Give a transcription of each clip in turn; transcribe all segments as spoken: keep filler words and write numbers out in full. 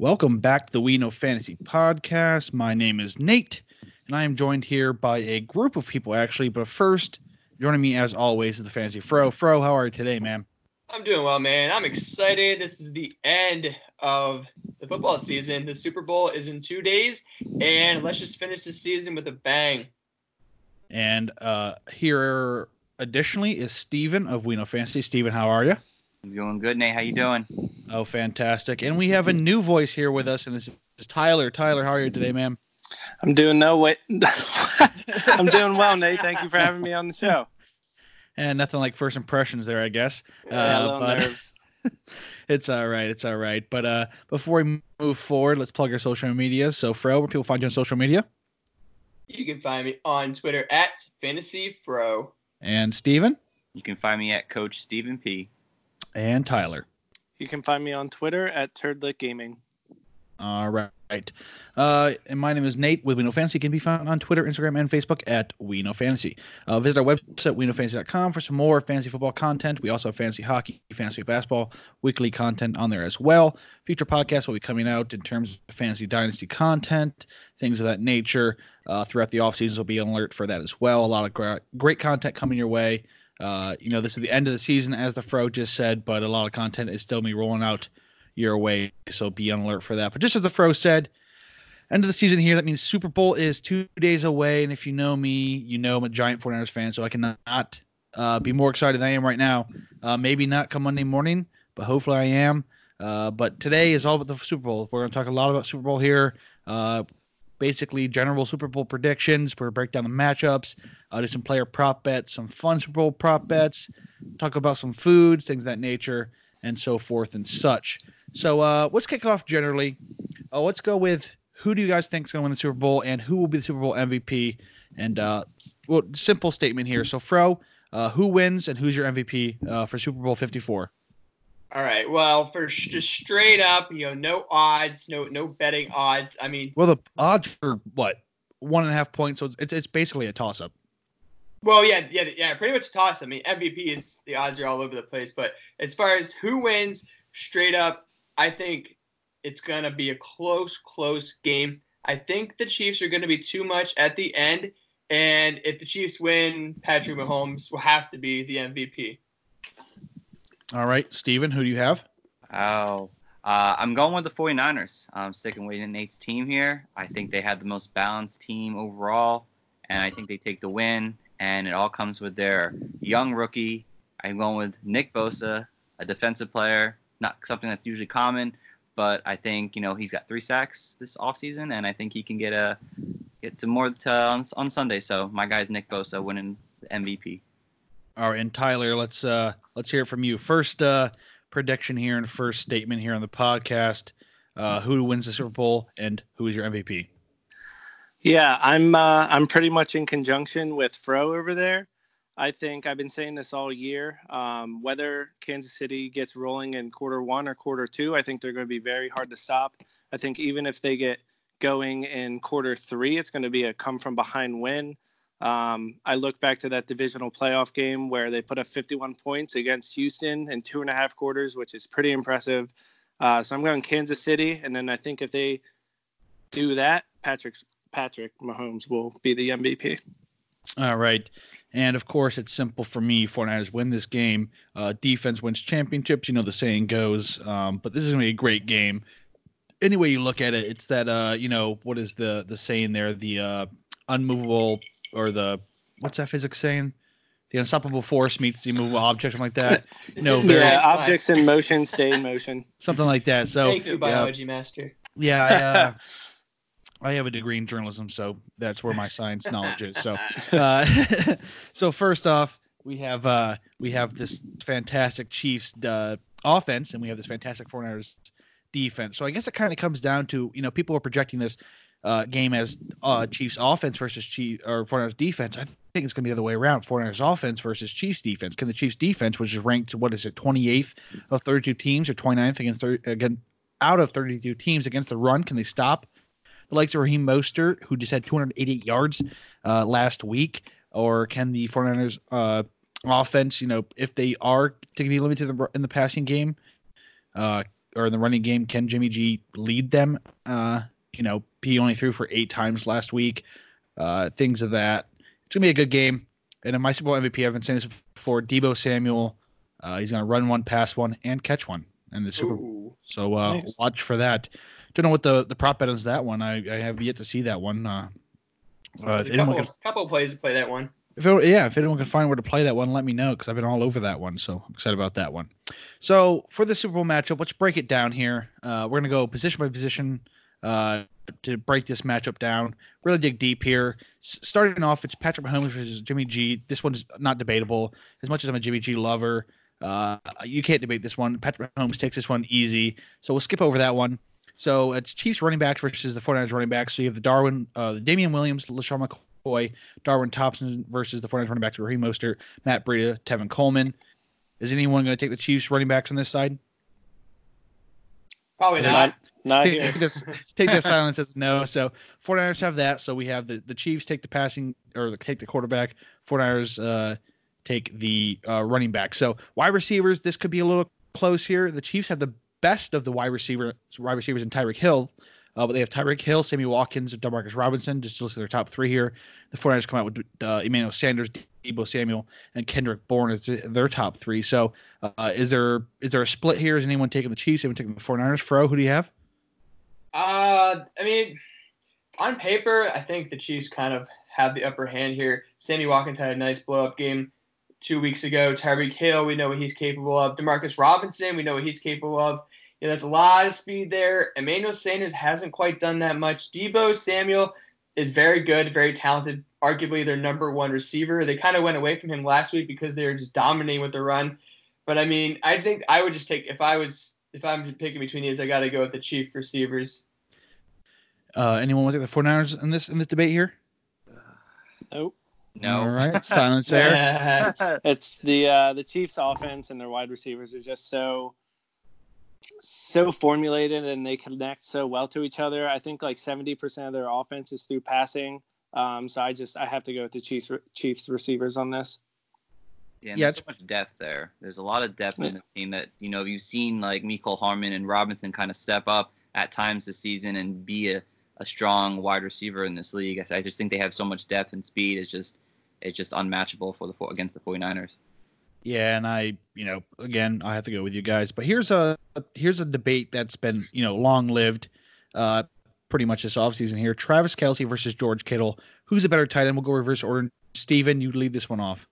Welcome back to the We Know Fantasy podcast. My name is Nate, and I am joined here by a group of people, actually. But first, joining me, as always, is the Fantasy Fro. Fro, how are you today, man? I'm doing well, man. I'm excited. This is the end of the football season. The Super Bowl is in two days, and let's just finish the season with a bang. And uh, here, additionally, is Steven of We Know Fantasy. Steven, how are you? I'm doing good, Nate. How you doing? Oh, fantastic. And we have a new voice here with us, and this is Tyler. Tyler, how are you today, man? I'm doing no way. I'm doing well, Nate. Thank you for having me on the show. And nothing like first impressions there, I guess. Yeah, uh, but nerves. It's all right. It's all right. But uh, before we move forward, let's plug our social media. So, Fro, where people find you on social media? You can find me on Twitter at FantasyFro. And Steven? You can find me at CoachStevenP. And Tyler? You can find me on Twitter at TurdLickGaming. All right. Uh, and my name is Nate with We Know Fantasy. You can be found on Twitter, Instagram, and Facebook at We Know Fantasy. Uh, visit our website, we know fantasy dot com, for some more fantasy football content. We also have fantasy hockey, fantasy basketball, weekly content on there as well. Future podcasts will be coming out in terms of fantasy dynasty content, things of that nature. Uh, throughout the offseason, we'll be on alert for that as well. A lot of gra- great content coming your way. Uh, you know, this is the end of the season, as the Fro just said, but a lot of content is still me rolling out your way, so be on alert for that. But just as the Fro said, end of the season here, that means Super Bowl is two days away, and if you know me, you know I'm a giant forty-niners fan, so I cannot uh, be more excited than I am right now. Uh, maybe not come Monday morning, but hopefully I am. Uh, but today is all about the Super Bowl. We're going to talk a lot about Super Bowl here. Uh, Basically, general Super Bowl predictions. We're going to break down the matchups, uh, do some player prop bets, some fun Super Bowl prop bets, talk about some foods, things of that nature, and so forth and such. So uh, let's kick it off generally. Uh, let's go with who do you guys think is going to win the Super Bowl and who will be the Super Bowl M V P? And uh, well, simple statement here. So, Fro, uh, who wins and who's your M V P uh, for Super Bowl fifty-four? All right. Well, for just straight up, you know, no odds, no no betting odds. I mean, well, the odds are what, one and a half points, so it's it's basically a toss up. Well, yeah, yeah, yeah, pretty much a toss. I mean, M V P is the odds are all over the place, but as far as who wins, straight up, I think it's gonna be a close, close game. I think the Chiefs are gonna be too much at the end, and if the Chiefs win, Patrick Mahomes will have to be the M V P. All right, Steven, who do you have? Oh, uh, I'm going with the forty-niners. I'm sticking with Nate's team here. I think they have the most balanced team overall, and I think they take the win, and it all comes with their young rookie. I'm going with Nick Bosa, a defensive player, not something that's usually common, but I think, you know, he's got three sacks this offseason, and I think he can get a get some more to, on, on Sunday. So my guy's Nick Bosa winning the M V P. All right, and Tyler, let's uh, let's hear it from you. First uh, prediction here and first statement here on the podcast. Uh, who wins the Super Bowl and who is your M V P? Yeah, I'm uh, I'm pretty much in conjunction with Fro over there. I think I've been saying this all year. Um, whether Kansas City gets rolling in quarter one or quarter two, I think they're going to be very hard to stop. I think even if they get going in quarter three, it's going to be a come from behind win. Um, I look back to that divisional playoff game where they put up fifty-one points against Houston in two and a half quarters, which is pretty impressive. Uh, so I'm going Kansas City. And then I think if they do that, Patrick, Patrick Mahomes will be the M V P. All right. And of course, it's simple for me. forty-niners win this game. Uh, defense wins championships. You know, the saying goes, um, but this is going to be a great game. Any way you look at it, it's that, uh, you know, what is the, the saying there? The, uh, unmovable, or the, what's that physics saying? The unstoppable force meets the immovable object, something like that. No, yeah, objects in motion stay in motion. Something like that. So, thank you, biology uh, master. Yeah, I, uh, I have a degree in journalism, so that's where my science knowledge is. So, uh, so first off, we have uh, we have this fantastic Chiefs uh, offense, and we have this fantastic forty-niners defense. So I guess it kind of comes down to, you know, people are projecting this Uh, game as uh, Chiefs offense versus Chiefs or forty-niners defense. I think it's going to be the other way around. forty-niners offense versus Chiefs defense. Can the Chiefs defense, which is ranked, what is it, twenty-eighth of thirty-two teams, or twenty-ninth against again out of thirty-two teams against the run, can they stop the likes of Raheem Mostert, who just had two hundred eighty-eight yards uh, last week, or can the forty-niners uh, offense, you know, if they are to be limited in the passing game, uh, or in the running game, can Jimmy G lead them? Uh, you know, he only threw for eight times last week. Uh, things of that. It's going to be a good game. And in my Super Bowl M V P, I've been saying this before, Debo Samuel, uh, he's going to run one, pass one, and catch one in the Super Ooh, Bowl. So uh, nice. Watch for that. Don't know what the, the prop bet is that one. I, I have yet to see that one. Uh, uh, a couple, can, couple plays to play that one. If it, yeah, if anyone can find where to play that one, let me know because I've been all over that one. So I'm excited about that one. So for the Super Bowl matchup, let's break it down here. Uh, we're going to go position by position uh, to break this matchup down. Really dig deep here. S- starting off, it's Patrick Mahomes versus Jimmy G. This one's not debatable. As much as I'm a Jimmy G lover, uh, you can't debate this one. Patrick Mahomes takes this one easy. So we'll skip over that one. So it's Chiefs running backs versus the 49ers running backs. So you have the Darwin, uh, the Damian Williams, LeSean McCoy, Darwin Thompson versus the 49ers running backs, Raheem Mostert, Matt Breida, Tevin Coleman. Is anyone going to take the Chiefs running backs on this side? Probably not. Not, not here. Just take that silence as no. So 49ers have that. So we have the, the Chiefs take the passing or the, take the quarterback. 49ers uh, take the uh, running back. So wide receivers, this could be a little close here. The Chiefs have the best of the wide receiver wide receivers in Tyreek Hill. Uh, but they have Tyreek Hill, Sammy Watkins, and DeMarcus Robinson. Just to list their top three here. The 49ers come out with uh, Emmanuel Sanders, Debo Samuel, and Kendrick Bourne as their top three. So uh, is there is there a split here? Is anyone taking the Chiefs? Anyone taking the 49ers? Fro, who do you have? Uh, I mean, on paper, I think the Chiefs kind of have the upper hand here. Sammy Watkins had a nice blow-up game two weeks ago. Tyreek Hill, we know what he's capable of. DeMarcus Robinson, we know what he's capable of. Yeah, that's a lot of speed there. Emmanuel Sanders hasn't quite done that much. Debo Samuel is very good, very talented, arguably their number one receiver. They kind of went away from him last week because they were just dominating with the run. But, I mean, I think I would just take – if I was – if I'm picking between these, I got to go with the Chief receivers. Uh, anyone want to take the 49ers in this in this debate here? Nope. No. All right. Silence there. Yeah, it's, it's the uh, the Chiefs offense and their wide receivers are just so – so formulated and they connect so well to each other. I think like seventy percent of their offense is through passing. Um, so I just, I have to go with the Chiefs, Chiefs receivers on this. Yeah, yeah, there's so much depth there. There's a lot of depth yeah. in the team that, you know, you've seen like Mecole Hardman and Robinson kind of step up at times this season and be a, a strong wide receiver in this league. I, I just think they have so much depth and speed. It's just, it's just unmatchable for the, against the 49ers. Yeah, and I, you know, again, I have to go with you guys. But here's a here's a debate that's been, you know, long-lived uh, pretty much this offseason here. Travis Kelce versus George Kittle. Who's a better tight end? We'll go reverse order. Steven, you lead this one off.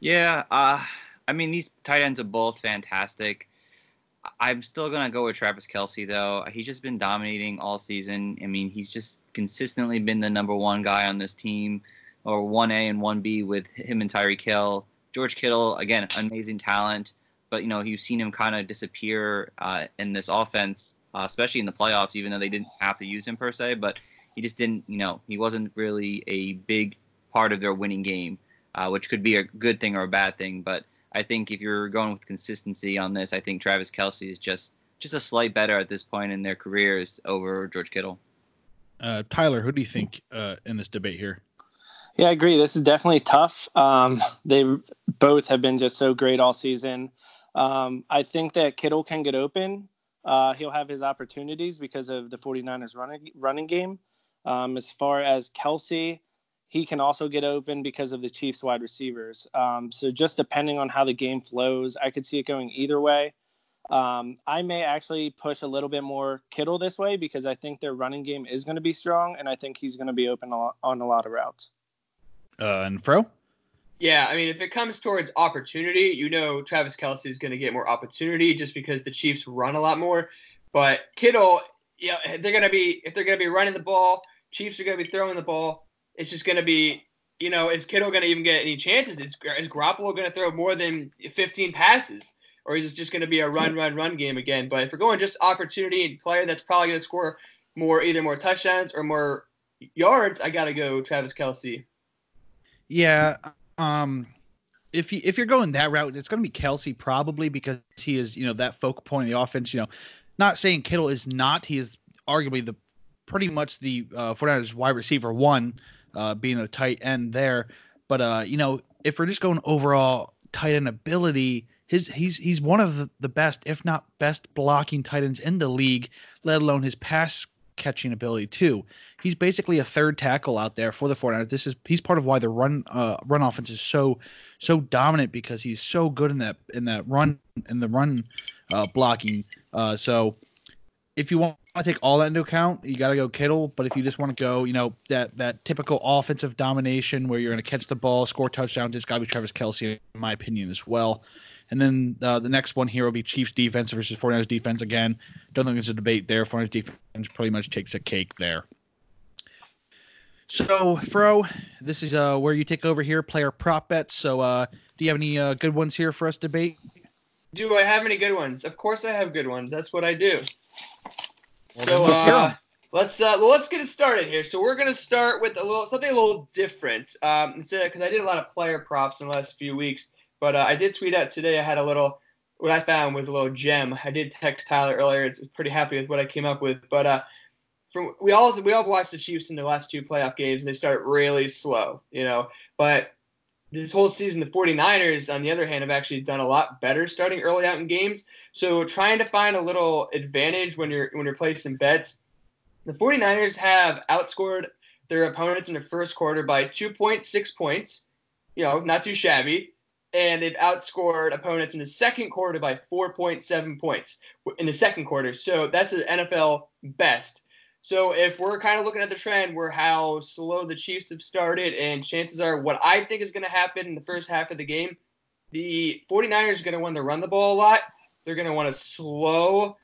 Yeah, uh, I mean, these tight ends are both fantastic. I'm still going to go with Travis Kelce, though. He's just been dominating all season. I mean, he's just consistently been the number one guy on this team, or one A and one B with him and Tyreek Hill. George Kittle, again, amazing talent, but, you know, you've seen him kind of disappear uh, in this offense, uh, especially in the playoffs, even though they didn't have to use him per se, but he just didn't, you know, he wasn't really a big part of their winning game, uh, which could be a good thing or a bad thing. But I think if you're going with consistency on this, I think Travis Kelce is just, just a slight better at this point in their careers over George Kittle. Uh, Tyler, who do you think uh, in this debate here? Yeah, I agree. This is definitely tough. Um, they both have been just so great all season. Um, I think that Kittle can get open. Uh, he'll have his opportunities because of the 49ers running running game. Um, as far as Kelce, he can also get open because of the Chiefs wide receivers. Um, so just depending on how the game flows, I could see it going either way. Um, I may actually push a little bit more Kittle this way because I think their running game is going to be strong, and I think he's going to be open on a lot of routes. Uh, and Fro? Yeah, I mean, if it comes towards opportunity, you know Travis Kelce is going to get more opportunity just because the Chiefs run a lot more. But Kittle, yeah, they're going to be if they're going to be running the ball, Chiefs are going to be throwing the ball. It's just going to be, you know, is Kittle going to even get any chances? Is, is Garoppolo going to throw more than fifteen passes, or is it just going to be a run, run, run game again? But if we're going just opportunity and player, that's probably going to score more, either more touchdowns or more yards. I got to go Travis Kelce. Yeah, um, if you, if you're going that route, it's going to be Kelce probably because he is, you know, that focal point of the offense. You know, not saying Kittle is not. He is arguably the pretty much the uh, 49ers wide receiver one, uh, being a tight end there. But, uh, you know, if we're just going overall tight end ability, his he's he's one of the, the best, if not best, blocking tight ends in the league, let alone his pass catching ability too. He's basically a third tackle out there for the forty-niners. This is he's part of why the run uh, run offense is so so dominant, because he's so good in that in that run in the run uh, blocking. Uh, so if you want to take all that into account, you got to go Kittle. But if you just want to go, you know, that that typical offensive domination where you're going to catch the ball, score touchdowns, it's got to be Travis Kelce, in my opinion, as well. And then uh, the next one here will be Chiefs defense versus forty-niners defense. Again, don't think it's a debate there. forty-niners defense pretty much takes a cake there. So, Fro, this is uh, where you take over here, player prop bets. So uh, do you have any uh, good ones here for us to debate? Do I have any good ones? Of course I have good ones. That's what I do. Well, so let's, uh, let's, uh, let's get it started here. So we're going to start with a little something a little different. Um, instead, because I did a lot of player props in the last few weeks. But uh, I did tweet out today. I had a little, what I found was a little gem. I did text Tyler earlier. I was pretty happy with what I came up with. But uh, from we all we all watched the Chiefs in the last two playoff games, and they start really slow, you know. But this whole season, the forty-niners, on the other hand, have actually done a lot better starting early out in games. So trying to find a little advantage when you're when you're placing bets, the forty-niners have outscored their opponents in the first quarter by two point six points. You know, not too shabby. And they've outscored opponents in the second quarter by four point seven points in the second quarter. So that's an N F L best. So if we're kind of looking at the trend where how slow the Chiefs have started, and chances are what I think is going to happen in the first half of the game, the forty-niners are going to want to run the ball a lot. They're going to want to slow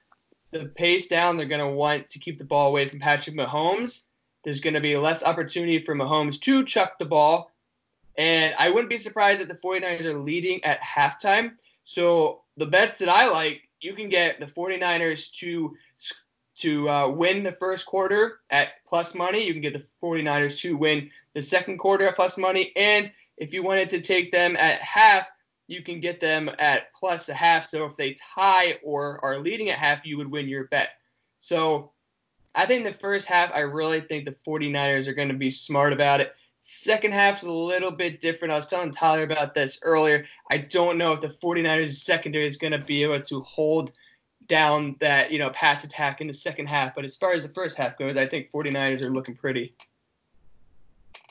the pace down. They're going to want to keep the ball away from Patrick Mahomes. There's going to be less opportunity for Mahomes to chuck the ball. And I wouldn't be surprised if the forty-niners are leading at halftime. So the bets that I like, you can get the forty-niners to to uh, win the first quarter at plus money. You can get the forty-niners to win the second quarter at plus money. And if you wanted to take them at half, you can get them at plus a half. So if they tie or are leading at half, you would win your bet. So I think in the first half, I really think the forty-niners are going to be smart about it. Second half's a little bit different. I was telling Tyler about this earlier. I don't know if the forty-niners secondary is going to be able to hold down that, you know, pass attack in the second half. But as far as the first half goes, I think forty-niners are looking pretty.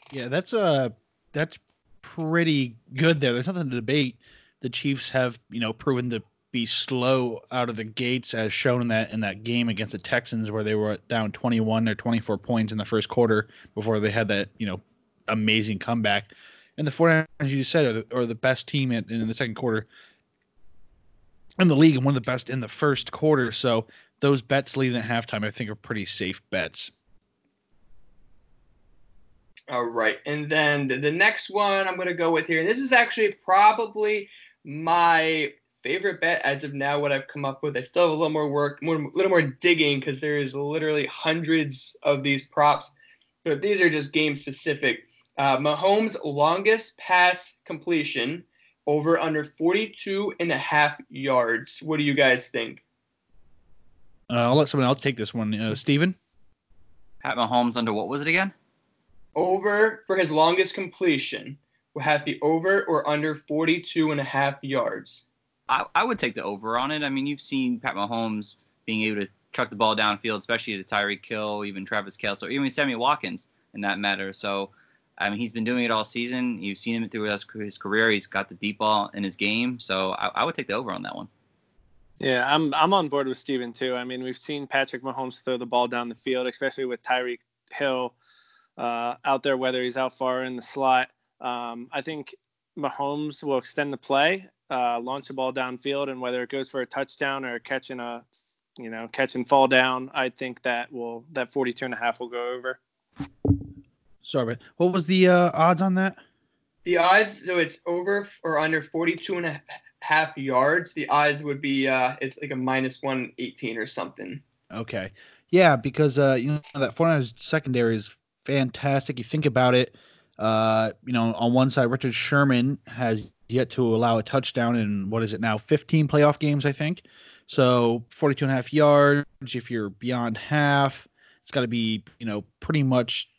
Yeah, that's uh, that's pretty good there. There's nothing to debate. The Chiefs have, you know, proven to be slow out of the gates, as shown in that in that game against the Texans, where they were down twenty-one or twenty-four points in the first quarter before they had that, you know, amazing comeback. And the forty-niners, as you said, are the, are the best team in, in the second quarter in the league, and one of the best in the first quarter. So those bets leading at halftime, I think, are pretty safe bets. All right. And then the next one I'm going to go with here, and this is actually probably my favorite bet as of now, what I've come up with. I still have a little more work, more, a little more digging, because there is literally hundreds of these props. But these are just game-specific. Uh, Mahomes' longest pass completion over under forty-two and a half yards. What do you guys think? Uh, I'll let someone else take this one. Uh, Steven? Pat Mahomes under what was it again? Over for his longest completion. Will have to be over or under forty-two and a half yards. I, I would take the over on it. I mean, you've seen Pat Mahomes being able to chuck the ball downfield, especially to Tyreek Hill, even Travis Kelce, or even Sammy Watkins in that matter. So, I mean, he's been doing it all season. You've seen him through his career. He's got the deep ball in his game. So, I, I would take the over on that one. Yeah, I'm I'm on board with Steven, too. I mean, we've seen Patrick Mahomes throw the ball down the field, especially with Tyreek Hill uh, out there, whether he's out far in the slot. Um, I think Mahomes will extend the play, uh, launch the ball downfield, and whether it goes for a touchdown or catching a you know, catch and fall down, I think that will that forty-two and a half will go over. Sorry, but what was the uh, odds on that? The odds, so it's over or under forty-two and a half yards. The odds would be uh, it's like a minus one eighteen or something. Okay. Yeah, because, uh, you know, that forty-niners secondary is fantastic. You think about it, uh, you know, on one side, Richard Sherman has yet to allow a touchdown in, what is it now, fifteen playoff games, I think. So forty-two and a half yards, if you're beyond half, it's got to be, you know, pretty much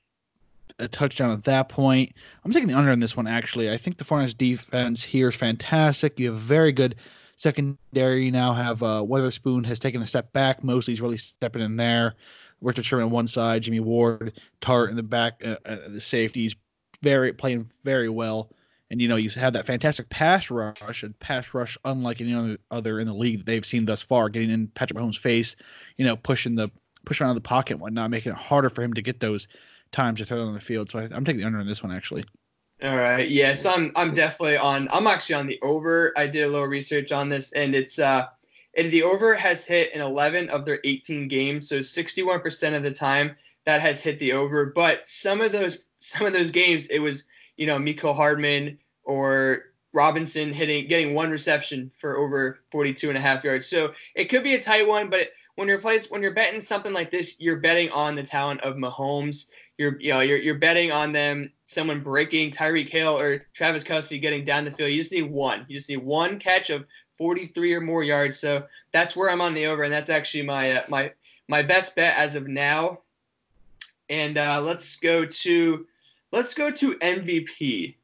a touchdown at that point. I'm taking the under in this one, actually. I think the forty-niners defense here is fantastic. You have a very good Secondary now have uh, Weatherspoon has taken a step back. Mosley's really stepping in there. Richard Sherman on one side, Jimmy Ward, Tart in the back. Uh, uh, the safeties very playing very well. And, you know, you have that fantastic pass rush, a pass rush unlike any other in the league that they've seen thus far, getting in Patrick Mahomes' face, you know, pushing the push around the pocket and whatnot, making it harder for him to get those times to throw it on the field. So I, I'm taking the under in this one, actually. All right. Yeah, so I'm I'm definitely on – I'm actually on the over. I did a little research on this, and it's uh, and the over has hit in eleven of their eighteen games, so sixty-one percent of the time that has hit the over. But some of those some of those games, it was – you know, Mecole Hardman or Robinson hitting, getting one reception for over forty-two and a half yards. So it could be a tight one, but when you're place, when you're betting something like this, you're betting on the talent of Mahomes. You're, you know, you're, you're betting on them, someone breaking Tyreek Hill or Travis Kelce getting down the field. You just need one, you just need one catch of forty-three or more yards. So that's where I'm on the over. And that's actually my, uh, my, my best bet as of now. And uh, let's go to, Let's go to M V P.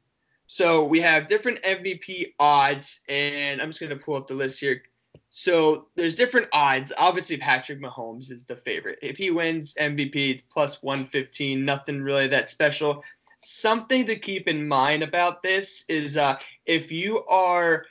So we have different M V P odds, and I'm just going to pull up the list here. So there's different odds. Obviously, Patrick Mahomes is the favorite. If he wins M V P, it's plus one fifteen, nothing really that special. Something to keep in mind about this is uh, if you are,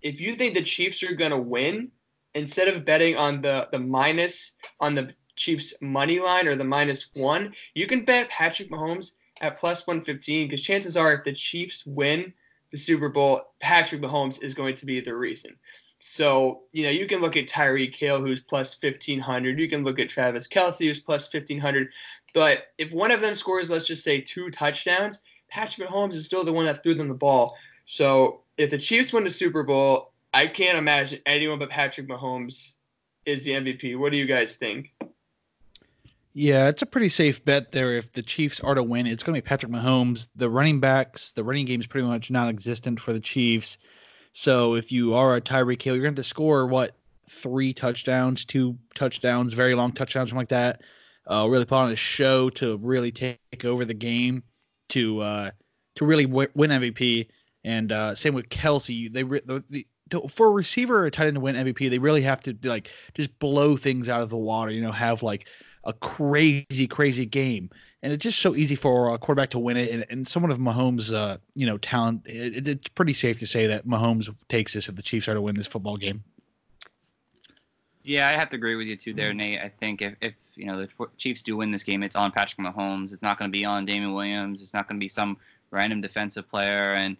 if you think the Chiefs are going to win, instead of betting on the, the minus on the Chiefs money line or the minus one, you can bet Patrick Mahomes at plus one fifteen, because chances are if the Chiefs win the Super Bowl, Patrick Mahomes is going to be the reason. So, you know, you can look at Tyreek Hill, who's plus fifteen hundred. You can look at Travis Kelce, who's plus fifteen hundred. But if one of them scores, let's just say two touchdowns, Patrick Mahomes is still the one that threw them the ball. So if the Chiefs win the Super Bowl, I can't imagine anyone but Patrick Mahomes is the M V P. What do you guys think? Yeah, it's a pretty safe bet there. If the Chiefs are to win, it's going to be Patrick Mahomes. The running backs, the running game is pretty much non-existent for the Chiefs. So if you are a Tyreek Hill, you're going to have to score, what, three touchdowns, two touchdowns, very long touchdowns, something like that. Uh, really put on a show to really take over the game, to uh, to really w- win M V P. And uh, same with Kelce. They re- the, the to, for a receiver or a tight end to win M V P, they really have to like just blow things out of the water. You know, have like a crazy, crazy game. And it's just so easy for a quarterback to win it. And, and someone of Mahomes' uh, you know, talent, it, it's pretty safe to say that Mahomes takes this if the Chiefs are to win this football game. Yeah, I have to agree with you too there, Nate. I think if, if you know, the Chiefs do win this game, it's on Patrick Mahomes. It's not going to be on Damian Williams. It's not going to be some random defensive player. And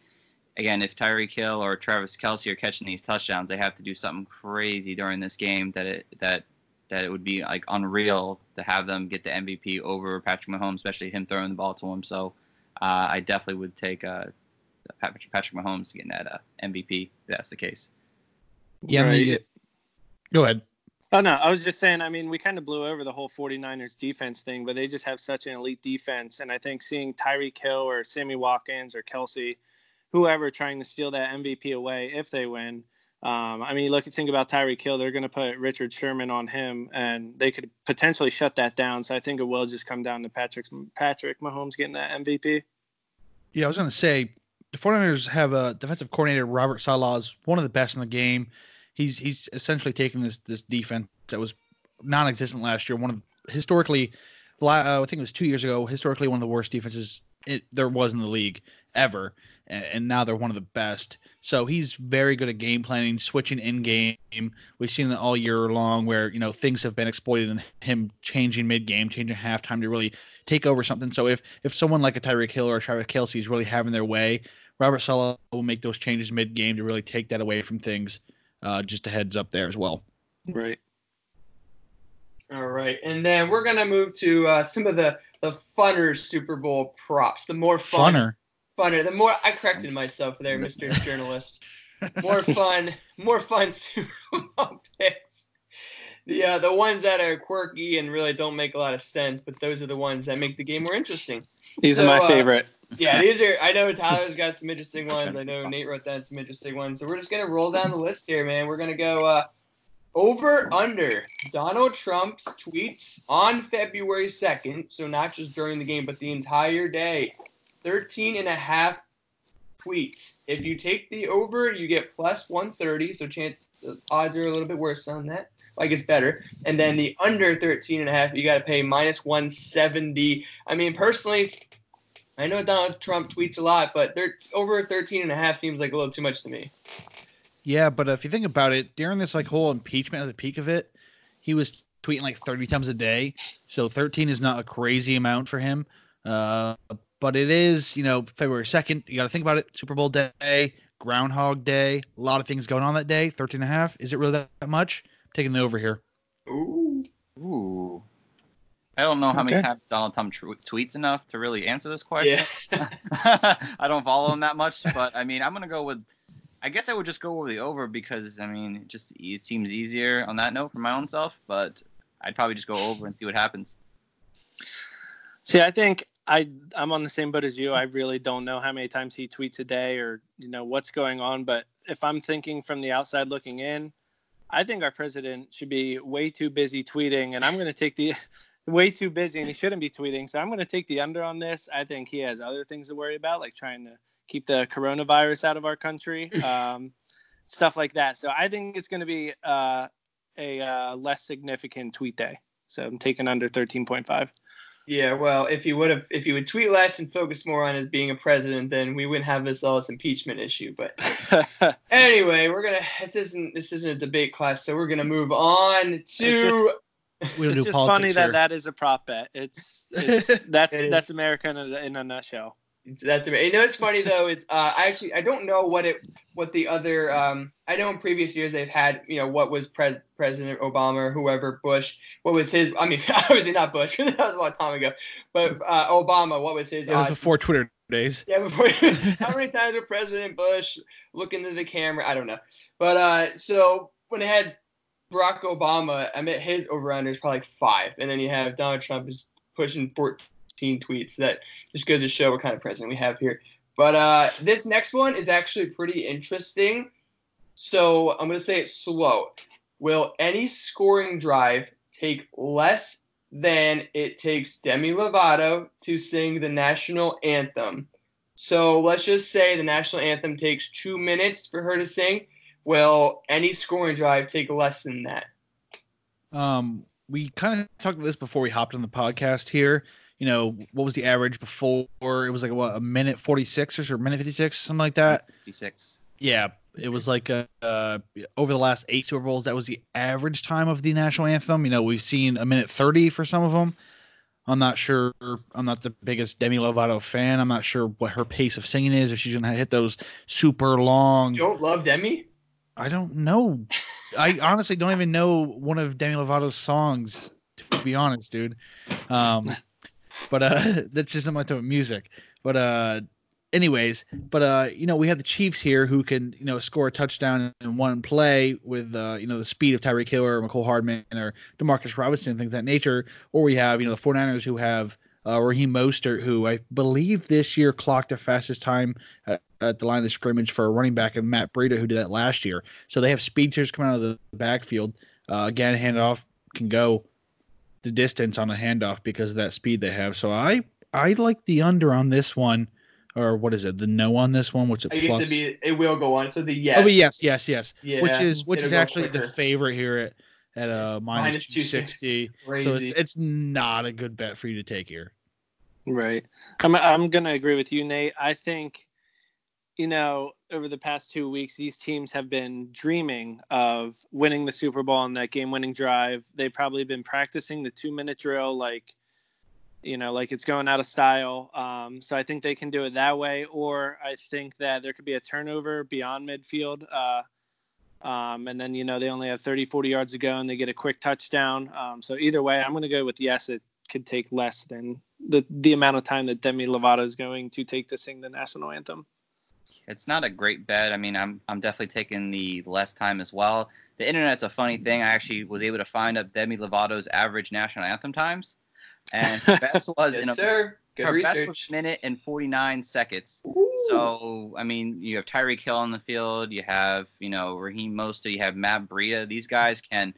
again, if Tyreek Hill or Travis Kelce are catching these touchdowns, they have to do something crazy during this game that it, that that it would be like unreal to have them get the M V P over Patrick Mahomes, especially him throwing the ball to him. So uh, I definitely would take uh, Patrick, Patrick Mahomes to get that uh, M V P. If that's the case. Yeah. Right. I mean, go ahead. Oh, no, I was just saying, I mean, we kind of blew over the whole 49ers defense thing, but they just have such an elite defense. And I think seeing Tyreek Hill or Sammy Watkins or Kelce, whoever trying to steal that M V P away, if they win, Um, I mean, look, think about Tyreek Hill. They're going to put Richard Sherman on him, and they could potentially shut that down. So I think it will just come down to Patrick Patrick Mahomes getting that M V P. Yeah, I was going to say, the 49ers have a defensive coordinator, Robert Saleh, is one of the best in the game. He's he's essentially taken this this defense that was non-existent last year. One of historically, I think it was two years ago, historically one of the worst defenses It, there was in the league ever, and, and now they're one of the best. So he's very good at game planning, switching in game. We've seen it all year long where, you know, things have been exploited and him changing mid-game, changing halftime to really take over something. So if if someone like a Tyreek Hill or a Travis Kelce is really having their way, Robert Saleh will make those changes mid-game to really take that away from things. Uh, just a heads up there as well. Right. All right. And then we're going to move to uh, some of the The funner Super Bowl props. The more fun, funner, funner. The more I corrected myself there, Mister Journalist. More fun, more fun Super Bowl picks. The uh, the ones that are quirky and really don't make a lot of sense, but those are the ones that make the game more interesting. These so, are my uh, favorite. Yeah, these are. I know Tyler's got some interesting ones. I know Nate wrote down some interesting ones. So we're just gonna roll down the list here, man. We're gonna go uh, over under Donald Trump's tweets on February second, so not just during the game, but the entire day. thirteen and a half tweets. If you take the over, you get plus one thirty, so chance the odds are a little bit worse on that. Like, it's better. And then the under thirteen and a half, you got to pay minus one seventy. I mean, personally, I know Donald Trump tweets a lot, but over thirteen and a half seems like a little too much to me. Yeah, but if you think about it, during this like whole impeachment at the peak of it, he was tweeting like thirty times a day. So thirteen is not a crazy amount for him. Uh, but it is, you know, February second. You got to think about it. Super Bowl day, Groundhog Day, a lot of things going on that day. thirteen and a half. Is it really that much? Taking it over here. Ooh. Ooh. I don't know how okay. many times Donald Trump tr- tweets enough to really answer this question. Yeah. I don't follow him that much, but I mean, I'm going to go with, I guess I would just go over the over because, I mean, it just it seems easier on that note for my own self, but I'd probably just go over and see what happens. See, I think I, I'm on the same boat as you. I really don't know how many times he tweets a day or, you know, what's going on, but if I'm thinking from the outside looking in, I think our president should be way too busy tweeting, and I'm going to take the way too busy, and he shouldn't be tweeting. So I'm going to take the under on this. I think he has other things to worry about, like trying to keep the coronavirus out of our country, um, stuff like that. So I think it's going to be uh, a uh, less significant tweet day. So I'm taking under thirteen point five. Yeah, well, if you would have, if you would tweet less and focus more on it being a president, then we wouldn't have this all this impeachment issue. But anyway, we're gonna. This isn't this isn't a debate class, so we're gonna move on to. It's just, it's just funny here. that that is a prop bet. It's, it's that's it that's America in a, in a nutshell. That's amazing. You know, what's funny though is uh, I actually I don't know what it what the other um, I know in previous years they've had, you know, what was pres- President Obama or whoever Bush what was his I mean obviously not Bush that was a long time ago but uh, Obama what was his it was uh, before Twitter days yeah before how many times did President Bush look into the camera? I don't know, but uh, so when they had Barack Obama, I mean his over under is probably like five, and then you have Donald Trump is pushing fourteen. Tweets. That just goes to show what kind of president we have here. But uh, this next one is actually pretty interesting. So I'm going to say it slow. Will any scoring drive take less than it takes Demi Lovato to sing the national anthem? So let's just say the national anthem takes two minutes for her to sing. Will any scoring drive take less than that? Um, we kind of talked about this before we hopped on the podcast here. You know, what was the average before? It was like, what, a minute forty-six or a minute fifty-six, something like that? fifty-six. Yeah, it was like uh, uh, over the last eight Super Bowls, that was the average time of the national anthem. You know, we've seen a minute thirty for some of them. I'm not sure. I'm not the biggest Demi Lovato fan. I'm not sure what her pace of singing is, if she's going to hit those super long. You don't love Demi? I don't know. I honestly don't even know one of Demi Lovato's songs, to be honest, dude. Um... But uh, that's just not my type of music. But uh, anyways, but uh, you know, we have the Chiefs here who can, you know, score a touchdown in one play with uh, you know, the speed of Tyreek Hill or Mecole Hardman or DeMarcus Robinson, things of that nature. Or we have, you know, the 49ers who have uh, Raheem Mostert, who I believe this year clocked the fastest time at, at the line of the scrimmage for a running back, and Matt Breida, who did that last year. So they have speedsters coming out of the backfield. Uh, again, handoff can go the distance on a handoff because of that speed they have. So I I like the under on this one, or what is it? The no on this one, which it used to be it will go on. So the yes, oh yes, yes, yes, yeah, which is which is actually quicker. The favorite here at at uh minus, minus two sixty. So it's it's not a good bet for you to take here. Right, I'm I'm gonna agree with you, Nate. I think, you know, over the past two weeks, these teams have been dreaming of winning the Super Bowl on that game-winning drive. They've probably been practicing the two-minute drill like, you know, like it's going out of style. Um, so I think they can do it that way, or I think that there could be a turnover beyond midfield. Uh, um, and then, you know, they only have thirty, forty yards to go, and they get a quick touchdown. Um, so either way, I'm going to go with yes, it could take less than the, the amount of time that Demi Lovato is going to take to sing the national anthem. It's not a great bet. I mean, I'm I'm definitely taking the less time as well. The internet's a funny thing. I actually was able to find up Demi Lovato's average national anthem times, and her best was yes, in a sir. Good her research. Best was minute and forty-nine seconds. Ooh. So I mean, you have Tyreek Hill on the field, you have, you know, Raheem Mostert, you have Matt Breida. These guys can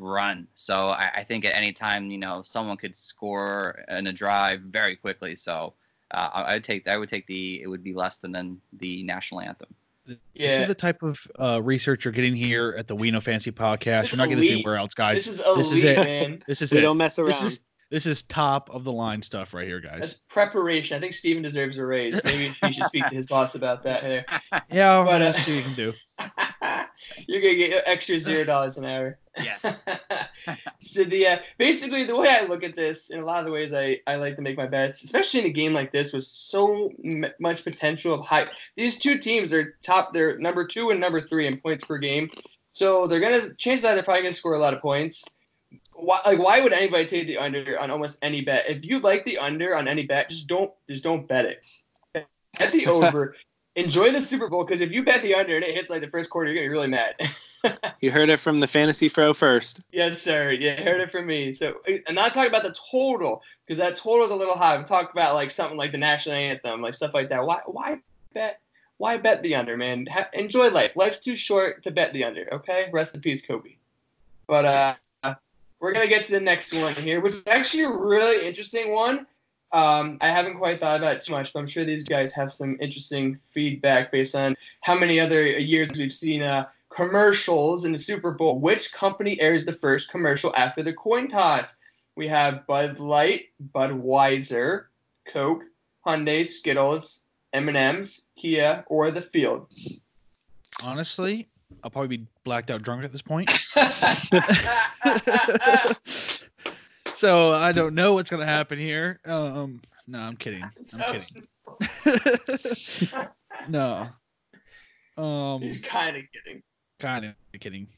run. So I, I think at any time, you know, someone could score in a drive very quickly. So uh, I would take. I would take the. It would be less than, than the national anthem. Yeah. This is the type of uh, research you're getting here at the We Know Fantasy podcast. It's you're not elite. Getting this anywhere else, guys. This is elite, this is it. Man. This is we it. Don't mess around. This is, this is top of the line stuff right here, guys. That's preparation. I think Steven deserves a raise. Maybe you should speak to his boss about that here. Yeah, but, uh, see what you can do. You're gonna get extra zero dollars an hour. Yeah. So the uh, basically the way I look at this, in a lot of the ways I, I like to make my bets, especially in a game like this with so m- much potential of hype. These two teams are top. They're number two and number three in points per game, so they're gonna chances are they're probably gonna score a lot of points. Why, like why would anybody take the under on almost any bet? If you like the under on any bet, just don't just don't bet it. Bet the over. Enjoy the Super Bowl, because if you bet the under and it hits like the first quarter, you're going to be really mad. You heard it from the Fantasy Fro first. Yes, sir. You heard it from me. So I'm not talking about the total, because that total is a little high. I'm talking about like something like the national anthem, like stuff like that. Why why bet Why bet the under, man? Ha- enjoy life. Life's too short to bet the under, okay? Rest in peace, Kobe. But uh, we're going to get to the next one here, which is actually a really interesting one. Um, I haven't quite thought about it too much, but I'm sure these guys have some interesting feedback based on how many other years we've seen uh, commercials in the Super Bowl. Which company airs the first commercial after the coin toss? We have Bud Light, Budweiser, Coke, Hyundai, Skittles, M and M's, Kia, or The Field. Honestly, I'll probably be blacked out drunk at this point. So I don't know what's going to happen here. Um, no, I'm kidding. I'm kidding. No. Um, He's kind of kidding. Kind of kidding.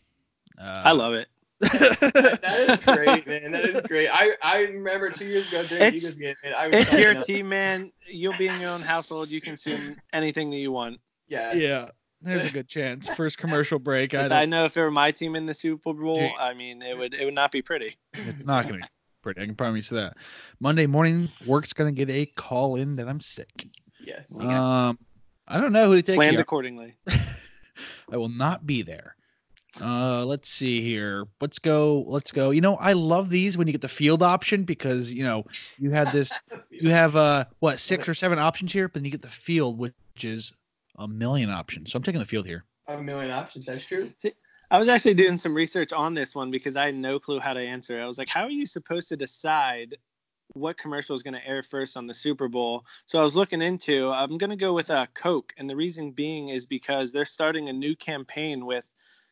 Uh, I love it. that, that is great, man. That is great. I, I remember two years ago during Eagles game. I was it's your team, man. You'll be in your own household. You consume anything that you want. Yeah. Yeah. There's a good chance. First commercial break. I, I know if it were my team in the Super Bowl, Gee. I mean, it would it would not be pretty. It's not going to be. Pretty. I can promise you that. Monday morning, work's gonna get a call in that I'm sick. Yes. Um, I don't know who to take. Planned here. Accordingly. I will not be there. Uh, let's see here. Let's go. Let's go. You know, I love these when you get the field option because you know you had this. You have uh, what six or seven options here, but then you get the field, which is a million options. So I'm taking the field here. A million options. That's true. See? I was actually doing some research on this one because I had no clue how to answer. I was like, how are you supposed to decide what commercial is going to air first on the Super Bowl? So I was looking into, I'm going to go with uh, Coke. And the reason being is because they're starting a new campaign with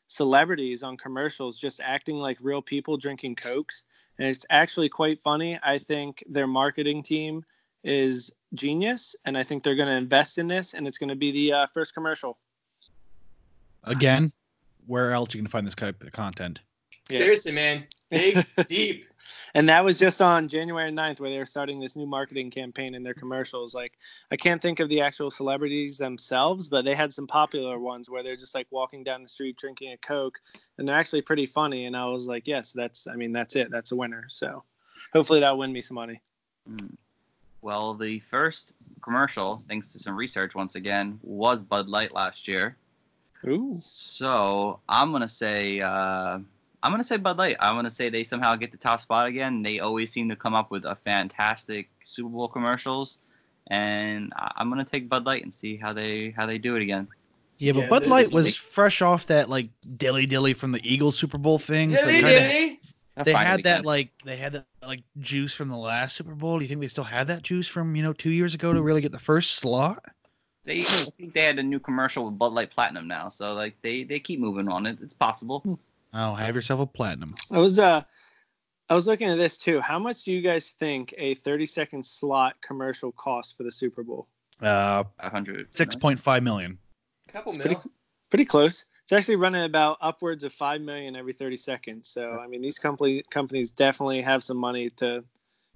celebrities on commercials just acting like real people drinking Cokes. And it's actually quite funny. I think their marketing team is genius. And I think they're going to invest in this. And it's going to be the uh, first commercial. Again. Where else you can find this type of content? Yeah. Seriously, man. Dig deep. And that was just on January ninth where they were starting this new marketing campaign in their commercials. Like, I can't think of the actual celebrities themselves, but they had some popular ones where they're just like walking down the street drinking a Coke. And they're actually pretty funny. And I was like, yes, that's, I mean, that's it. That's a winner. So hopefully that'll win me some money. Well, the first commercial, thanks to some research once again, was Bud Light last year. Ooh. So I'm gonna say uh, I'm gonna say Bud Light. I'm gonna say they somehow get the top spot again. They always seem to come up with a fantastic Super Bowl commercials, and I'm gonna take Bud Light and see how they how they do it again. Yeah, but yeah, Bud Light was fresh off that like dilly dilly from the Eagles Super Bowl thing. So they dilly. That, they had that like they had that like juice from the last Super Bowl. Do you think they still had that juice from you know two years ago to really get the first slot? They, I think they had a new commercial with Bud Light Platinum now, so like they, they keep moving on it. It's possible. Oh, have yourself a platinum. I was uh, I was looking at this too. How much do you guys think a thirty-second slot commercial costs for the Super Bowl? Uh, one hundred six point five million. Couple mil. Pretty, pretty close. It's actually running about upwards of five million every thirty seconds. So I mean, these company companies definitely have some money to.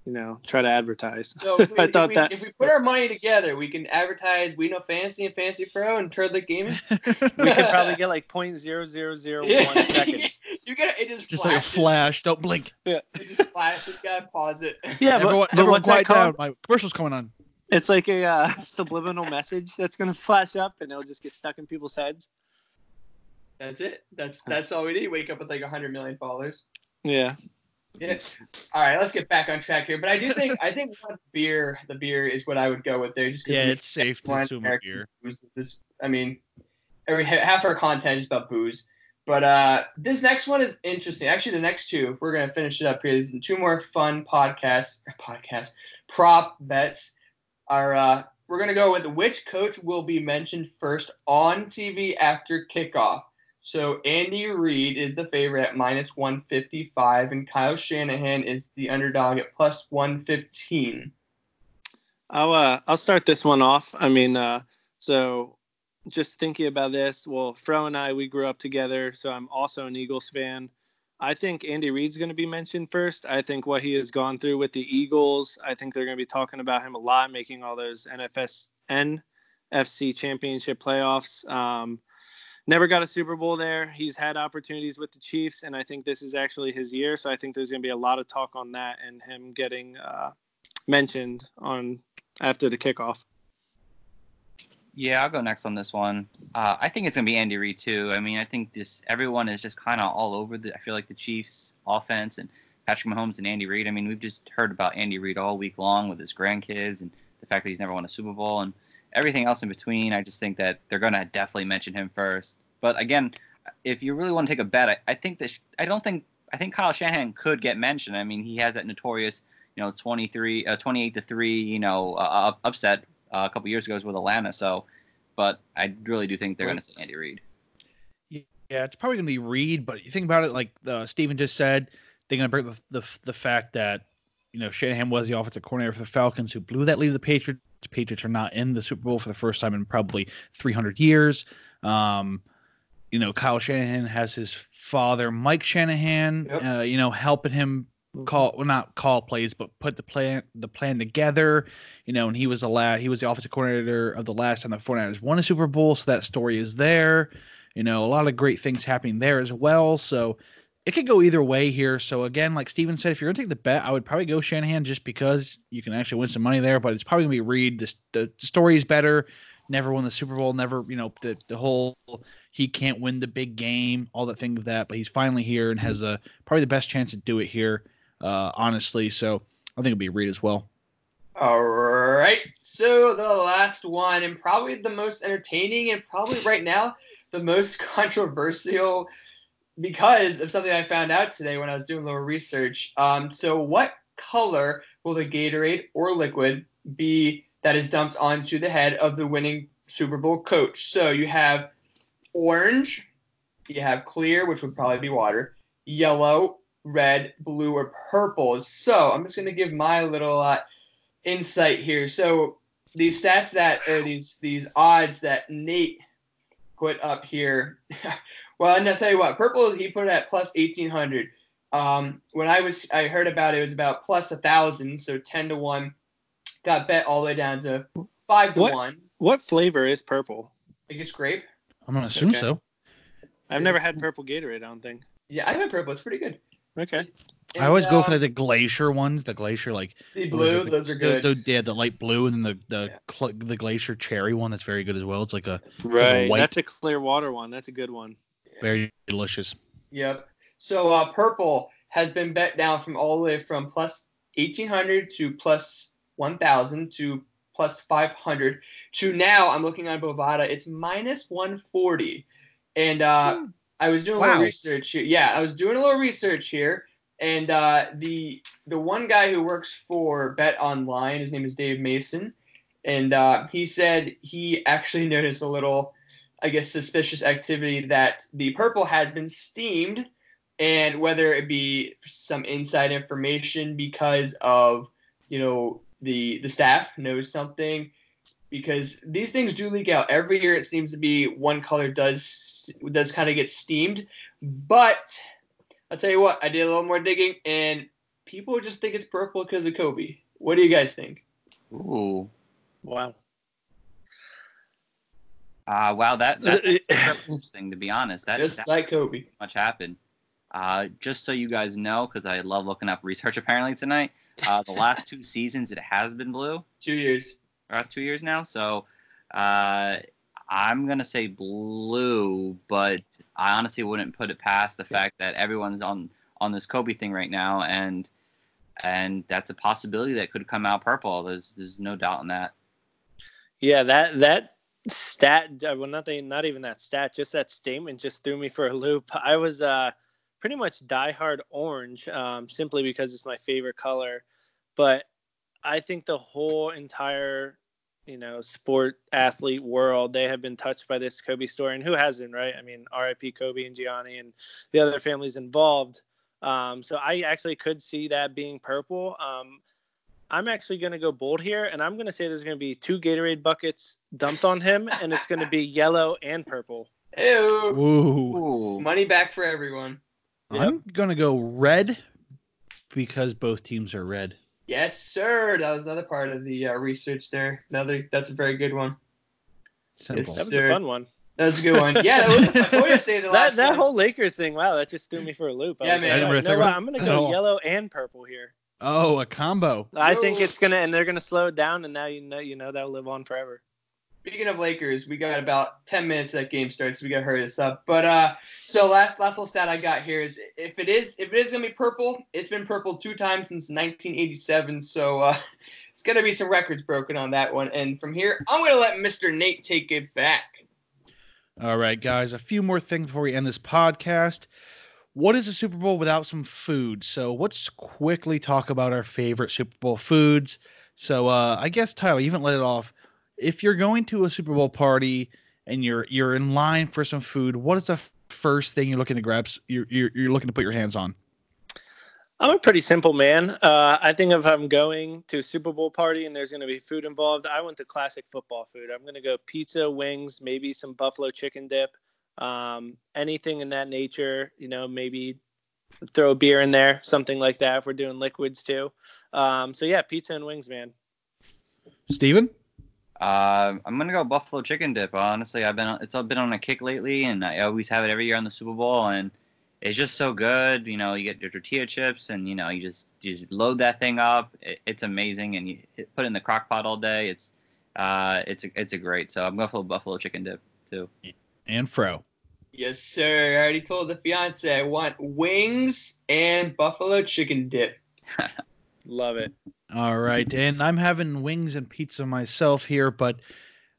You know, try to advertise. So we, I thought if we, that if we put our money together, we can advertise. We Know Fantasy and Fantasy Pro and Turtlet Gaming. We could probably get like point zero zero zero one seconds. You get it just just flashes. Like a flash. Don't blink. Yeah, it just flashes. Gotta pause it. Yeah, but, everyone, but everyone what's that called? My commercial's coming on. It's like a uh, subliminal message that's gonna flash up, and it'll just get stuck in people's heads. That's it. That's that's all we need. Wake up with like a hundred million followers. Yeah. Yeah. All right, let's get back on track here. But I do think I think one beer, the beer is what I would go with there. Just yeah, it's safe to assume a beer. This, I mean, every half our content is about booze. But uh, this next one is interesting. Actually, the next two, we're going to finish it up here. These are two more fun podcasts, podcast prop bets. Are uh, we're going to go with which coach will be mentioned first on T V after kickoff. So Andy Reid is the favorite at minus one fifty-five, and Kyle Shanahan is the underdog at plus one fifteen. I'll, uh, I'll start this one off. I mean, uh, so just thinking about this, well, Fro and I, we grew up together, so I'm also an Eagles fan. I think Andy Reid's going to be mentioned first. I think what he has gone through with the Eagles, I think they're going to be talking about him a lot, making all those N F S, N F C championship playoffs. Um, Never got a Super Bowl there. He's had opportunities with the Chiefs, and I think this is actually his year. So I think there's going to be a lot of talk on that and him getting uh, mentioned on after the kickoff. Yeah, I'll go next on this one. Uh, I think it's going to be Andy Reid too. I mean, I think this everyone is just kind of all over the. I feel like the Chiefs offense and Patrick Mahomes and Andy Reid. I mean, we've just heard about Andy Reid all week long with his grandkids and the fact that he's never won a Super Bowl and everything else in between. I just think that they're going to definitely mention him first. But again, if you really want to take a bet, I, I think that sh- I don't think I think Kyle Shanahan could get mentioned. I mean, he has that notorious, you know, twenty-three, twenty-eight to three, you know, uh, upset uh, a couple years ago with Atlanta. So, but I really do think they're going to say Andy Reid. Yeah, it's probably going to be Reid. But you think about it, like uh, Steven just said, they're going to bring the, the the fact that you know Shanahan was the offensive coordinator for the Falcons, who blew that lead to the Patriots. Patriots are not in the Super Bowl for the first time in probably three hundred years. Um, you know, Kyle Shanahan has his father, Mike Shanahan, yep. uh, you know, helping him call, well, not call plays, but put the plan, the plan together, you know, and he was the last, he was the offensive coordinator of the last time the forty-niners won a Super Bowl. So that story is there, you know, a lot of great things happening there as well. So it could go either way here. So, again, like Steven said, if you're going to take the bet, I would probably go Shanahan just because you can actually win some money there. But it's probably going to be Reid. The, the story is better. Never won the Super Bowl. Never, you know, the, the whole he can't win the big game, all that thing of that. But he's finally here and has a, probably the best chance to do it here, uh, honestly. So I think it'll be Reid as well. All right. So the last one, and probably the most entertaining and probably right now the most controversial, because of something I found out today when I was doing a little research. Um, so what color will the Gatorade or liquid be that is dumped onto the head of the winning Super Bowl coach? So you have orange, you have clear, which would probably be water, yellow, red, blue, or purple. So I'm just going to give my little uh, insight here. So these stats that are these, these odds that Nate put up here – well, and I'll tell you what, purple, he put it at plus eighteen hundred. Um, when I was, I heard about it, it was about plus one thousand, so ten to one. Got bet all the way down to five to one. What flavor is purple? I guess grape. I'm going to assume okay. so. I've never had purple Gatorade, I don't think. Yeah, I've had purple. It's pretty good. Okay. And I always uh, go for like, the glacier ones, the glacier, like. The blue, like, the, those are good. The, the, yeah, the light blue and then the the, yeah. cl- the glacier cherry one that's very good as well. It's like a, right. Like a white. That's a clear water one. That's a good one. Very delicious. Yep. So uh, purple has been bet down from all the way from plus eighteen hundred to plus one thousand to plus five hundred to now I'm looking on Bovada. It's minus one forty. And uh, mm. I was doing wow. a little research here. Yeah, I was doing a little research here. And uh, the the one guy who works for Bet Online, his name is Dave Mason. And uh, he said he actually noticed a little – I guess, suspicious activity that the purple has been steamed, and whether it be some inside information because of, you know, the the staff knows something, because these things do leak out every year. It seems to be one color does does kind of get steamed, but I'll tell you what, I did a little more digging, and people just think it's purple because of Kobe. What do you guys think? Ooh, wow. Uh, wow, that, that's interesting, to be honest. That, just that like Kobe. Much happened. Uh, just so you guys know, because I love looking up research apparently tonight, uh, the last two seasons it has been blue. Two years. Last two years now. So uh, I'm going to say blue, but I honestly wouldn't put it past the yeah. fact that everyone's on, on this Kobe thing right now, and and that's a possibility that could come out purple. There's there's no doubt in that. Yeah, that that stat, well, nothing, not even that stat, just that statement just threw me for a loop. I was uh, pretty much diehard orange, um, simply because it's my favorite color. But I think the whole entire, you know, sport athlete world, they have been touched by this Kobe story. And who hasn't, right? I mean, R I P Kobe and Gianni and the other families involved. Um, so I actually could see that being purple. Um, I'm actually going to go bold here, and I'm going to say there's going to be two Gatorade buckets dumped on him, and it's going to be yellow and purple. Ew. Ooh. Money back for everyone. I'm yep. going to go red because both teams are red. Yes, sir. That was another part of the uh, research there. Another, that's a very good one. Simple. Yes, that was sir. a fun one. That was a good one. Yeah, that was a good one. that, that whole Lakers thing, wow, that just threw me for a loop. I yeah, was man. Like, I no, wow, I'm going to go oh. yellow and purple here. Oh, a combo. I Whoa. think it's going to, and they're going to slow it down, and now you know you know that'll live on forever. Speaking of Lakers, we got about ten minutes that game starts, so we got to hurry this up. But uh, so last last little stat I got here is if it is if it is going to be purple, it's been purple two times since nineteen eighty-seven, so uh, it's going to be some records broken on that one. And from here, I'm going to let Mister Nate take it back. All right, guys, a few more things before we end this podcast. What is a Super Bowl without some food? So let's quickly talk about our favorite Super Bowl foods. So uh, I guess, Tyler, you haven't let it off. If you're going to a Super Bowl party and you're you're in line for some food, what is the first thing you're looking to grab? You're you're, you're looking to put your hands on. I'm a pretty simple man. Uh, I think if I'm going to a Super Bowl party and there's going to be food involved, I went to classic football food. I'm going to go pizza, wings, maybe some buffalo chicken dip, um, anything in that nature. You know, maybe throw a beer in there, something like that. If we're doing liquids too, um, so yeah, pizza and wings, man. Steven? Uh, I'm gonna go buffalo chicken dip. Honestly, I've been it's been on a kick lately, and I always have it every year on the Super Bowl, and it's just so good. You know, you get your tortilla chips, and you know, you just you just load that thing up. It, it's amazing, and you put it in the crock pot all day. It's uh, it's a, it's a great. So I'm going for buffalo chicken dip too. And fro. Yes, sir. I already told the fiance I want wings and buffalo chicken dip. Love it. All right, and I'm having wings and pizza myself here, but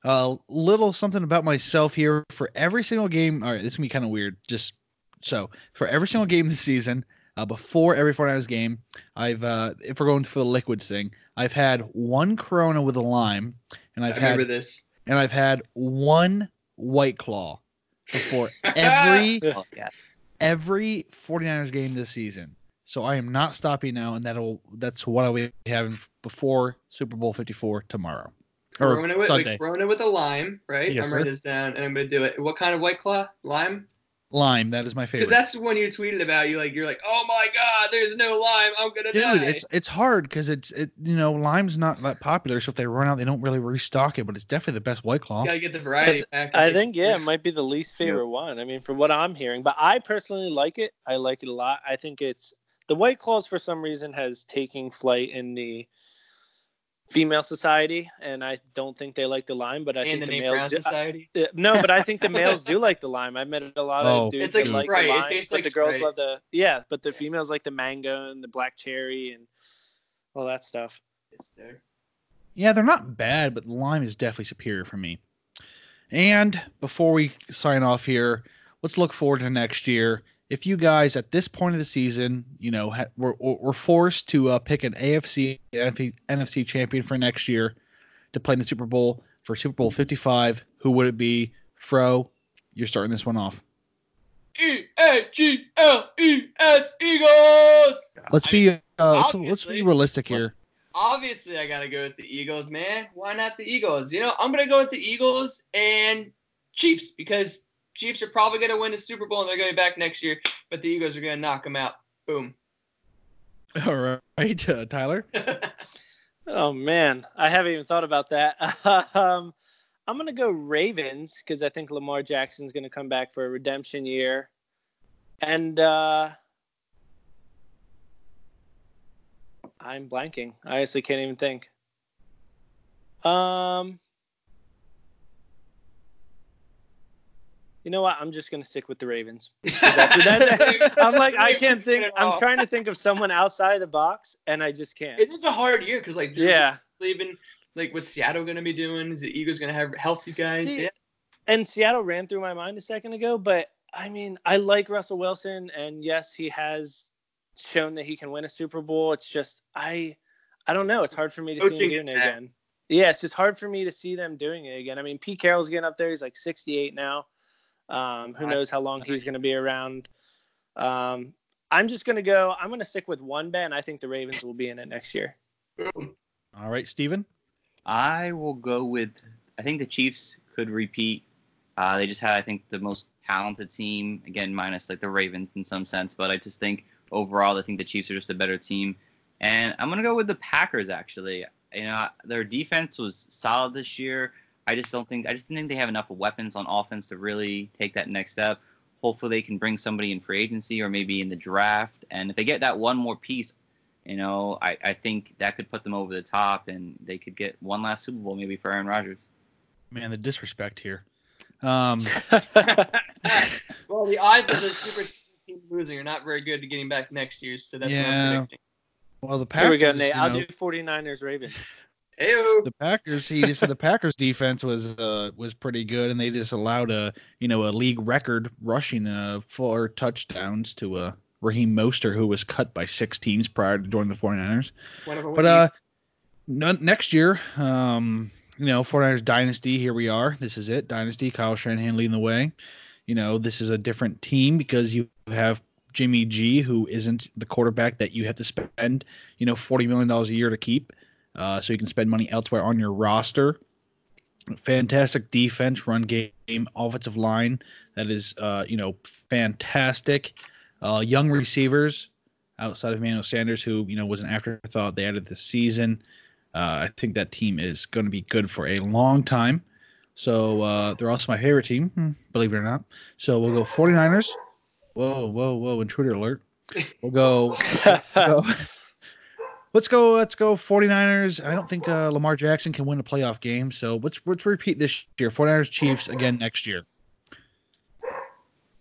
a uh, little something about myself here. For every single game, all right, this is going to be kind of weird. Just so, for every single game this season, uh, before every forty-niners game, I've, uh, if we're going for the liquids thing, I've had one Corona with a lime, and I've I had this, and I've had one White Claw before every oh, yes. every forty-niners game this season. So I am not stopping now, and that'll that's what I'll be having before Super Bowl fifty-four tomorrow. Or Corona with, Sunday. Like Corona with a lime, right? Yes, I'm sir. writing this down, and I'm going to do it. What kind of White Claw? Lime? Lime. That is my favorite. Because that's when you tweeted about. You're like, you're like, oh, my God, there's no lime. I'm going to die. Dude, it's, it's hard because it's, it, you know, lime's not that popular, so if they run out, they don't really restock it, but it's definitely the best White Claw. You got to get the variety back. I think, yeah, it might be the least favorite yeah. one. I mean, from what I'm hearing. But I personally like it. I like it a lot. I think it's The White Claws, for some reason, has taken flight in the female society, and I don't think they like the lime. But I and think the, the males do. Society? I, uh, no, but I think the males do like the lime. I met a lot oh. of dudes like that like Sprite. the lime, it tastes but like the girls Sprite. love the yeah. But the females like the mango and the black cherry and all that stuff. Yeah, they're not bad, but the lime is definitely superior for me. And before we sign off here, let's look forward to next year. If you guys at this point of the season, you know, ha- we're, we're forced to uh, pick an A F C, N F C champion for next year to play in the Super Bowl for Super Bowl fifty-five, who would it be? Fro, you're starting this one off. E A G L E S Eagles. Let's be uh, let's, let's be realistic here. Obviously, I gotta go with the Eagles, man. Why not the Eagles? You know, I'm gonna go with the Eagles and Chiefs because Chiefs are probably going to win the Super Bowl, and they're going to be back next year, but the Eagles are going to knock them out. Boom. All right, uh, Tyler? Oh, man. I haven't even thought about that. um, I'm going to go Ravens because I think Lamar Jackson's going to come back for a redemption year. And uh, I'm blanking. I honestly can't even think. Um. you know what? I'm just going to stick with the Ravens. After that, I'm like, I can't think. I'm trying to think of someone outside the box, and I just can't. It was a hard year because, like, yeah, leaving, like, what's Seattle going to be doing? Is the Eagles going to have healthy guys? See, yeah. And Seattle ran through my mind a second ago, but, I mean, I like Russell Wilson, and, yes, he has shown that he can win a Super Bowl. It's just, I I don't know. It's hard for me to Coaching see him doing it again. Yeah, it's just hard for me to see them doing it again. I mean, Pete Carroll's getting up there. He's, like, sixty-eight now. Um, who knows how long he's going to be around. Um, I'm just going to go. I'm going to stick with one bet. I think the Ravens will be in it next year. All right, Steven. I will go with, I think the Chiefs could repeat. Uh, they just had, I think, the most talented team, again, minus like the Ravens in some sense. But I just think overall, I think the Chiefs are just a better team. And I'm going to go with the Packers, actually. You know, their defense was solid this year. I just don't think I just think they have enough weapons on offense to really take that next step. Hopefully they can bring somebody in free agency or maybe in the draft. And if they get that one more piece, you know, I, I think that could put them over the top and they could get one last Super Bowl maybe for Aaron Rodgers. Man, the disrespect here. Um. Well, the odds of the Super Bowl losing are not very good to getting back next year, so that's yeah. what I'm predicting. Well, the Packers, here we go, Nate. I'll know, do forty-niners Ravens. Hey-o. The Packers, he just said the Packers defense was uh, was pretty good, and they just allowed a you know a league record rushing uh, four touchdowns to uh, Raheem Mostert, who was cut by six teams prior to joining the forty-niners. Whatever, but uh, n- next year, um, you know, forty-niners dynasty. Here we are. This is it, dynasty. Kyle Shanahan leading the way. You know, this is a different team because you have Jimmy G, who isn't the quarterback that you have to spend you know forty million dollars a year to keep. Uh, so you can spend money elsewhere on your roster. Fantastic defense, run game, offensive line. That is, uh, you know, fantastic. Uh, young receivers outside of Emmanuel Sanders, who, you know, was an afterthought they added this season. Uh, I think that team is going to be good for a long time. So uh, they're also my favorite team, believe it or not. So we'll go forty-niners. Whoa, whoa, whoa, intruder alert. We'll go... we'll go. Let's go. Let's go. forty-niners. I don't think uh, Lamar Jackson can win a playoff game. So let's let's repeat this year. forty-niners Chiefs again next year.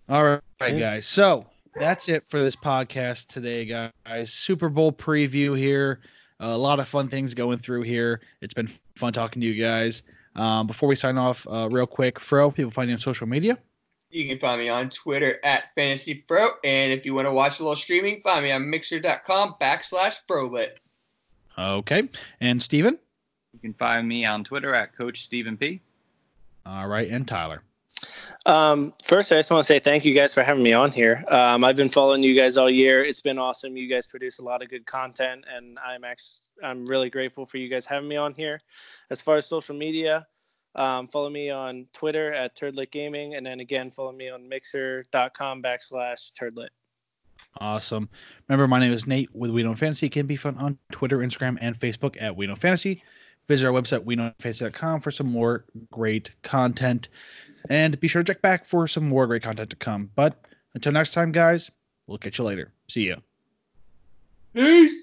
All right, guys. So that's it for this podcast today, guys. Super Bowl preview here. Uh, a lot of fun things going through here. It's been fun talking to you guys. Um, before we sign off, uh, real quick, Fro, people find you on social media. You can find me on Twitter at FantasyFro. And if you want to watch a little streaming, find me on Mixer.com backslash Frolit. Okay. And Steven? You can find me on Twitter at CoachStevenP. All right. And Tyler? Um, first, I just want to say thank you guys for having me on here. Um, I've been following you guys all year. It's been awesome. You guys produce a lot of good content, and I'm, actually, I'm really grateful for you guys having me on here. As far as social media, Um, follow me on Twitter at Turdlet Gaming, and then again, follow me on Mixer.com backslash Turdlet. Awesome. Remember, my name is Nate with WeKnowFantasy. Can be found on Twitter, Instagram, and Facebook at WeKnowFantasy. Visit our website, We Know Fantasy dot com, for some more great content. And be sure to check back for some more great content to come. But until next time, guys, we'll catch you later. See ya. Peace.